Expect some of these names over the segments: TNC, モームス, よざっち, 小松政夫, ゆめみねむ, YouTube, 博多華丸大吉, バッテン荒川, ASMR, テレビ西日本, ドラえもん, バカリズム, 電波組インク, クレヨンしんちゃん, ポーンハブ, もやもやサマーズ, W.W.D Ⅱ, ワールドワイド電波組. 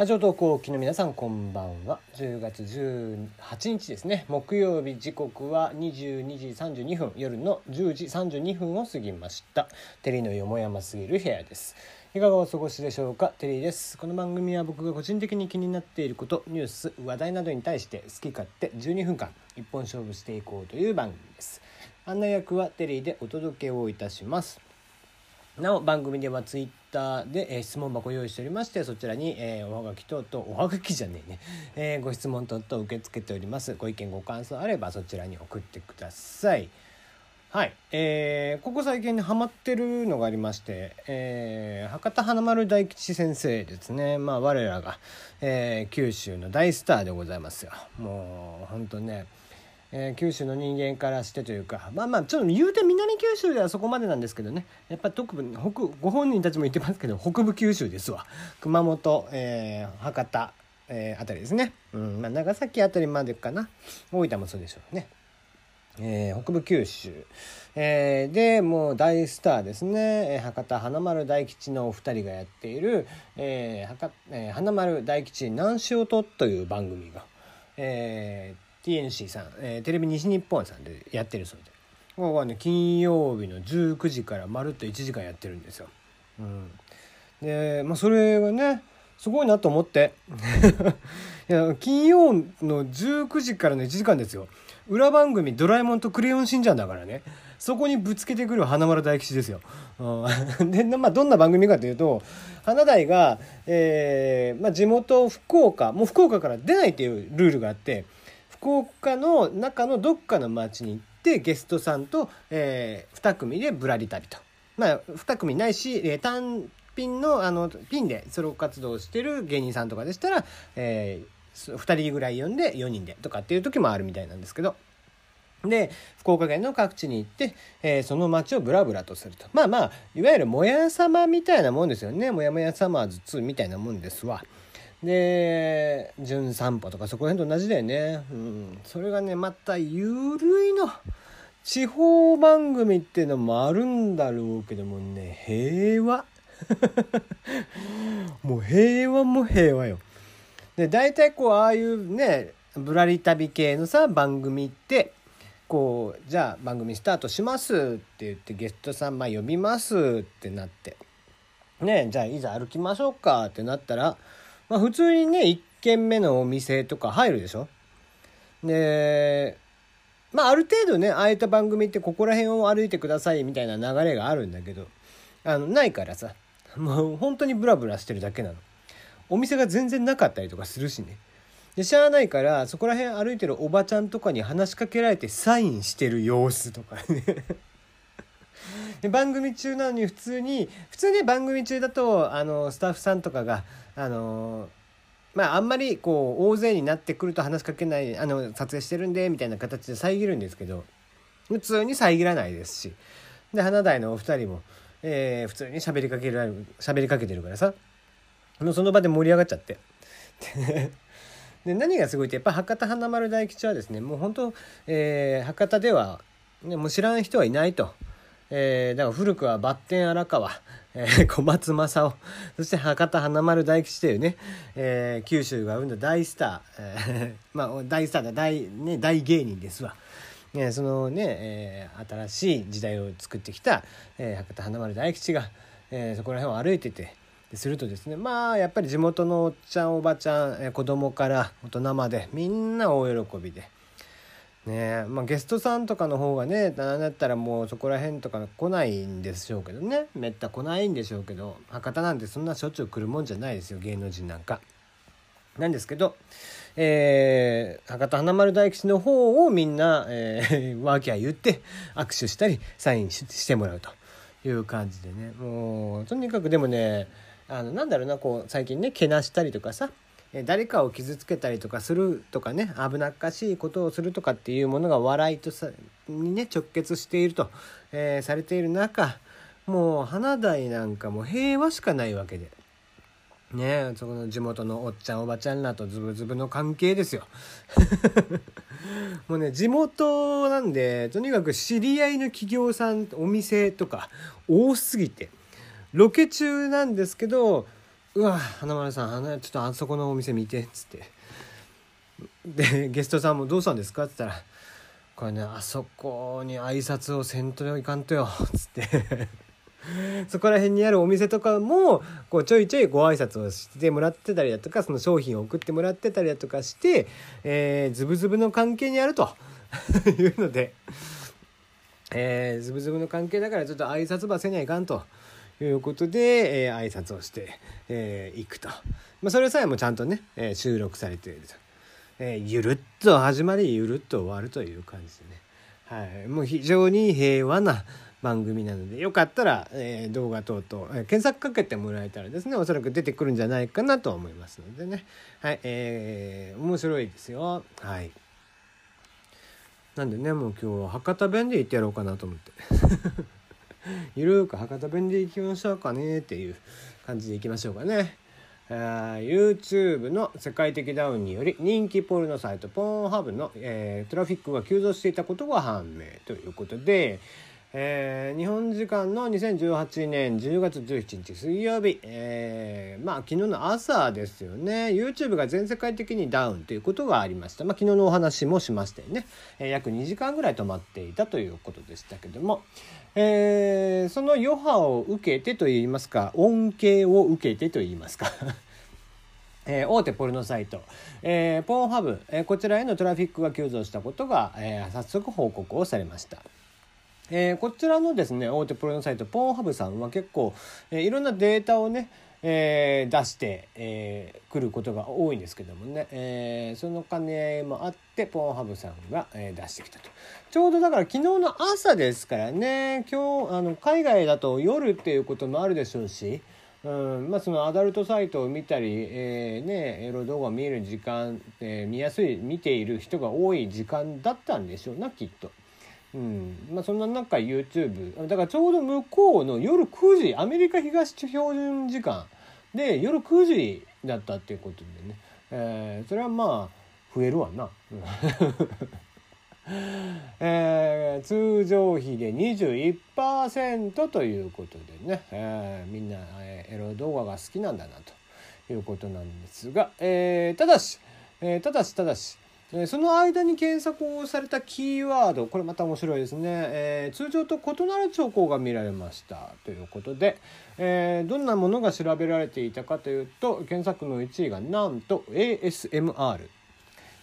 ラジオ投稿機の皆さんこんばんは。10月18日ですね、木曜日、時刻は22時32分、夜の10時32分を過ぎました。テリーのよもやますぎる部屋です。いかがお過ごしでしょうか。テリーです。この番組は僕が個人的に気になっていること、ニュース、話題などに対して好き勝手12分間一本勝負していこうという番組です。案内役はテリーでお届けをいたします。なお番組ではツイッターで質問箱用意しておりまして、そちらにおはがき等々、おはがきじゃねえね、ご質問等々受け付けております。ご意見ご感想あればそちらに送ってください。はい、ここ最近にハマってるのがありまして、博多華丸大吉先生ですね。まあ我らが、九州の大スターでございますよ。もうほんとね、九州の人間からしてというか、まあちょっと言うて南九州ではそこまでなんですけどね、やっぱ特にご本人たちも言ってますけど、北部九州ですわ。熊本、博多、あたりですね、長崎あたりまでかな、大分もそうでしょうね。北部九州、でもう大スターですね、博多華丸大吉のお二人がやっている、華丸大吉何しよとという番組が、TNC さん、テレビ西日本さんでやってるそうで、ここはね金曜日の19時からまるっと1時間やってるんですよ。で、まあ、それがねすごいなと思っていや金曜の19時からの1時間ですよ。裏番組ドラえもんとクレヨンしんちゃんだからね、そこにぶつけてくる花丸大吉ですよ。で、どんな番組かというと、花大が、地元福岡、もう福岡から出ないというルールがあって、福岡の中のどっかの町に行ってゲストさんと、2組でぶらり旅と、2組ないし、単品のピンでソロ活動してる芸人さんとかでしたら、2人ぐらい呼んで4人でとかっていう時もあるみたいなんですけど、で福岡県の各地に行って、その町をブラブラとすると、いわゆるもや様みたいなもんですよね。もやもやサマーズ2みたいなもんですわ。で純散歩とかそこら辺と同じだよね。それがねまたゆるいの地方番組っていうのもあるんだろうけどもね、平和もう平和も平和よ。で大体こうああいうねぶらり旅系のさ番組ってこう、じゃあ番組スタートしますって言ってゲストさん呼びますってなってね、じゃあいざ歩きましょうかってなったら、普通にね1軒目のお店とか入るでしょ。である程度ねああいった番組ってここら辺を歩いてくださいみたいな流れがあるんだけど、ないからさ、もう本当にブラブラしてるだけなの。お店が全然なかったりとかするしね。でしゃあないからそこら辺歩いてるおばちゃんとかに話しかけられてサインしてる様子とかねで番組中なのに普通ね番組中だとスタッフさんとかがあんまりこう大勢になってくると話しかけない、撮影してるんでみたいな形で遮るんですけど、普通に遮らないですし、で花大のお二人も、普通に喋りかけてるからさ、その場で盛り上がっちゃってで何がすごいってやっぱ博多華丸大吉はですね、もう本当、博多では、もう知らん人はいないと。だから古くはバッテン荒川、小松政夫、そして博多華丸大吉というね、九州が生んだ大スター、大スターだ、大芸人ですわ。そのね、新しい時代を作ってきた、博多華丸大吉が、そこら辺を歩いててするとですね、やっぱり地元のおっちゃんおばちゃん、子供から大人までみんな大喜びでね、ゲストさんとかの方がねなんだったらもうそこら辺とか来ないんでしょうけどね、めった来ないんでしょうけど、博多なんてそんなしょっちゅう来るもんじゃないですよ、芸能人なんか。なんですけど、博多華丸大吉の方をみんな、ワーキャー言って握手したりサインしてもらうという感じでね、もうとにかくでもね最近ねけなしたりとかさ、誰かを傷つけたりとかするとかね、危なっかしいことをするとかっていうものが笑いとにね直結していると、されている中、もう花大なんかも平和しかないわけでね、そこの地元のおっちゃんおばちゃんらとズブズブの関係ですよもうね地元なんでとにかく知り合いの企業さんお店とか多すぎて、ロケ中なんですけどうわ花丸さんちょっとあそこのお店見てっつって、でゲストさんもどうしたんですかって言ったら、これねあそこに挨拶をせんといかんとよっつってそこら辺にあるお店とかもこうちょいちょいご挨拶をしてもらってたりだとか、その商品を送ってもらってたりだとかして、ズブズブの関係にあるというので、ズブズブの関係だからちょっと挨拶ばせにゃいかんということで、挨拶をしてい、くと、それさえもちゃんとね、収録されていると、ゆるっと始まりゆるっと終わるという感じですね。はい、もう非常に平和な番組なので、よかったら、動画等々、検索かけてもらえたらですね、おそらく出てくるんじゃないかなと思いますのでね、はい、面白いですよ。はい。なんでね、もう今日は博多弁で行ってやろうかなと思ってゆるーく博多弁で行きましょうかねっていう感じで行きましょうかね。YouTube の世界的ダウンにより人気ポルノサイトポーンハブの、トラフィックが急増していたことが判明ということで、日本時間の2018年10月17日水曜日、昨日の朝ですよね、 YouTube が全世界的にダウンということがありました、昨日のお話もしましたよね、約2時間ぐらい止まっていたということでしたけども、その余波を受けてといいますか、恩恵を受けてといいますか大手ポルノサイト、ポーンハブ、こちらへのトラフィックが急増したことが、早速報告をされました。こちらのですね大手ポルノサイトポーンハブさんは結構、いろんなデータをね、出してく、ることが多いんですけどもね、その兼ね合いもあってポーンハブさんが、出してきたと。ちょうどだから昨日の朝ですからね、今日海外だと夜っていうこともあるでしょうし、そのアダルトサイトを見たり、エロ動画を見る時間、見やすい見ている人が多い時間だったんでしょうなきっと。そんな中 YouTube だからちょうど向こうの夜9時、アメリカ東標準時間で夜9時だったっていうことでね、それは増えるわな通常比で 21% ということでね、みんなエロ動画が好きなんだなということなんですが、ただしその間に検索をされたキーワード、これまた面白いですね、通常と異なる兆候が見られましたということで、どんなものが調べられていたかというと、検索の1位がなんと ASMR、こ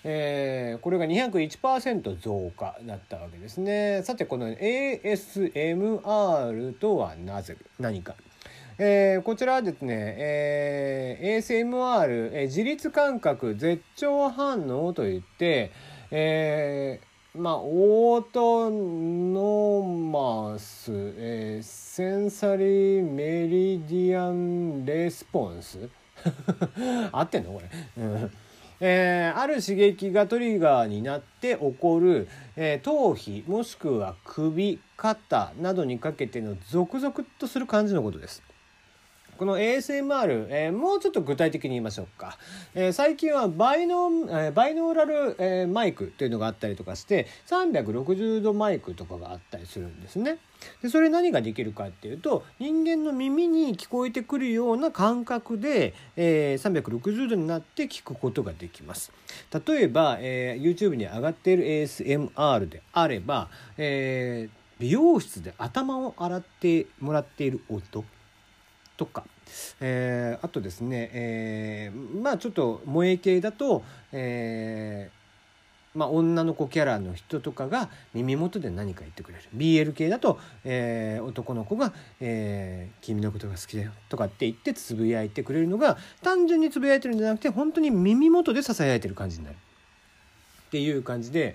れが 201% 増加だったわけですね。さてこの ASMR とは何か、こちらはですね、ASMR、自律感覚絶頂反応といって、オートノーマス、センサリーメリディアンレスポンス合ってんのこれ、ある刺激がトリガーになって起こる、頭皮もしくは首肩などにかけてのゾクゾクっとする感じのことです。この ASMR、もうちょっと具体的に言いましょうか、最近はバイノーラル、マイクというのがあったりとかして、360度マイクとかがあったりするんですね。でそれ何ができるかっていうと、人間の耳に聞こえてくるような感覚で、360度になって聞くことができます。例えば、YouTube に上がっている ASMR であれば、美容室で頭を洗ってもらっている音とか、あとですね、ちょっと萌え系だと、女の子キャラの人とかが耳元で何か言ってくれる。 BL 系だと、男の子が、君のことが好きだよとかって言ってつぶやいてくれるのが、単純につぶやいてるんじゃなくて本当に耳元で囁いてる感じになるっていう感じで、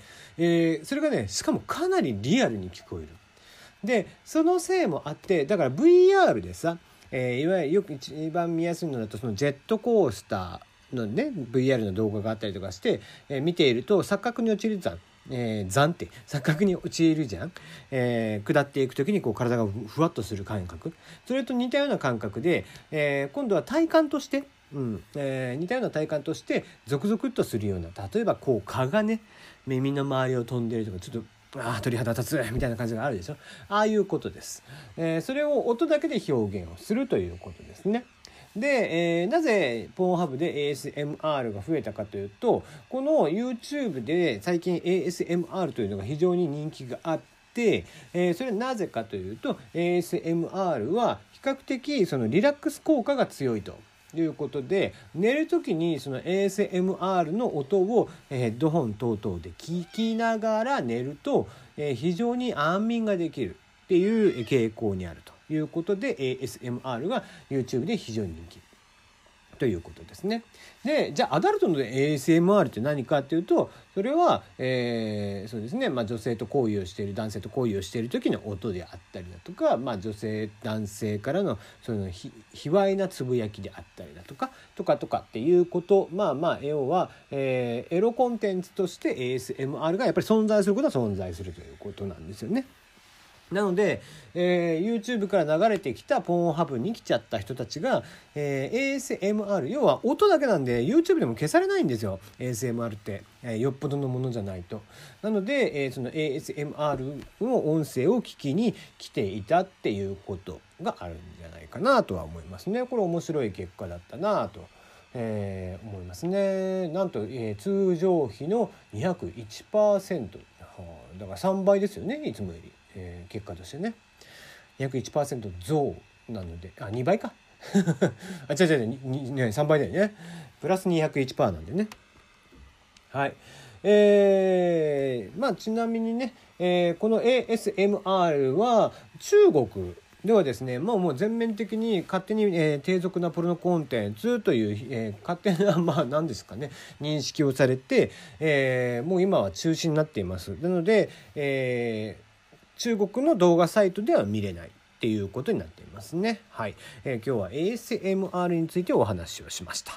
それがねしかもかなりリアルに聞こえる。でそのせいもあって、だから VR でさ、いわゆるよく一番見やすいのだと、そのジェットコースターのね VR の動画があったりとかして、見ていると錯覚に陥るじゃん、錯覚に陥るじゃん、下っていく時にこう体がふわっとする感覚、それと似たような感覚で、今度は体感として、似たような体感としてゾクゾクっとするような、例えばこう蚊がね耳の周りを飛んでるとか、ちょっと鳥肌立つみたいな感じがあるでしょ。ああいうことです、それを音だけで表現をするということですね。で、なぜポーンハブで ASMR が増えたかというと、この YouTube で最近 ASMR というのが非常に人気があって、それはなぜかというと ASMR は比較的そのリラックス効果が強いということで、寝る時にその ASMR の音をヘッドホン等々で聞きながら寝ると非常に安眠ができるっていう傾向にあるということで ASMR が YouTube で非常に人気ということですね。で、じゃあアダルトの ASMR って何かっていうと、それは、そうですね、女性と行為をしている、男性と行為をしている時の音であったりだとか、女性男性からのその卑猥なつぶやきであったりだとかっていうこと、要は、エロコンテンツとして ASMR がやっぱり存在することは存在するということなんですよね。なので、YouTube から流れてきたポーンハブに来ちゃった人たちが、ASMR、 要は音だけなんで YouTube でも消されないんですよ ASMR って、よっぽどのものじゃないと。なので、その ASMR の音声を聞きに来ていたっていうことがあるんじゃないかなとは思いますね。これ面白い結果だったなと、思いますね。なんと、通常比の 201%、 だから3倍ですよね、いつもより。結果としてね、約 1% 増なので、2倍かあ、違う、3倍だよね、プラス 201% なんでね。はい、ちなみにね、この ASMR は中国ではですね、もう全面的に勝手に、低俗なポルノコンテンツという、勝手な何ですかね、認識をされて、もう今は中止になっています。なので、中国の動画サイトでは見れないっていうことになっていますね。はい、今日は ASMR についてお話をしました。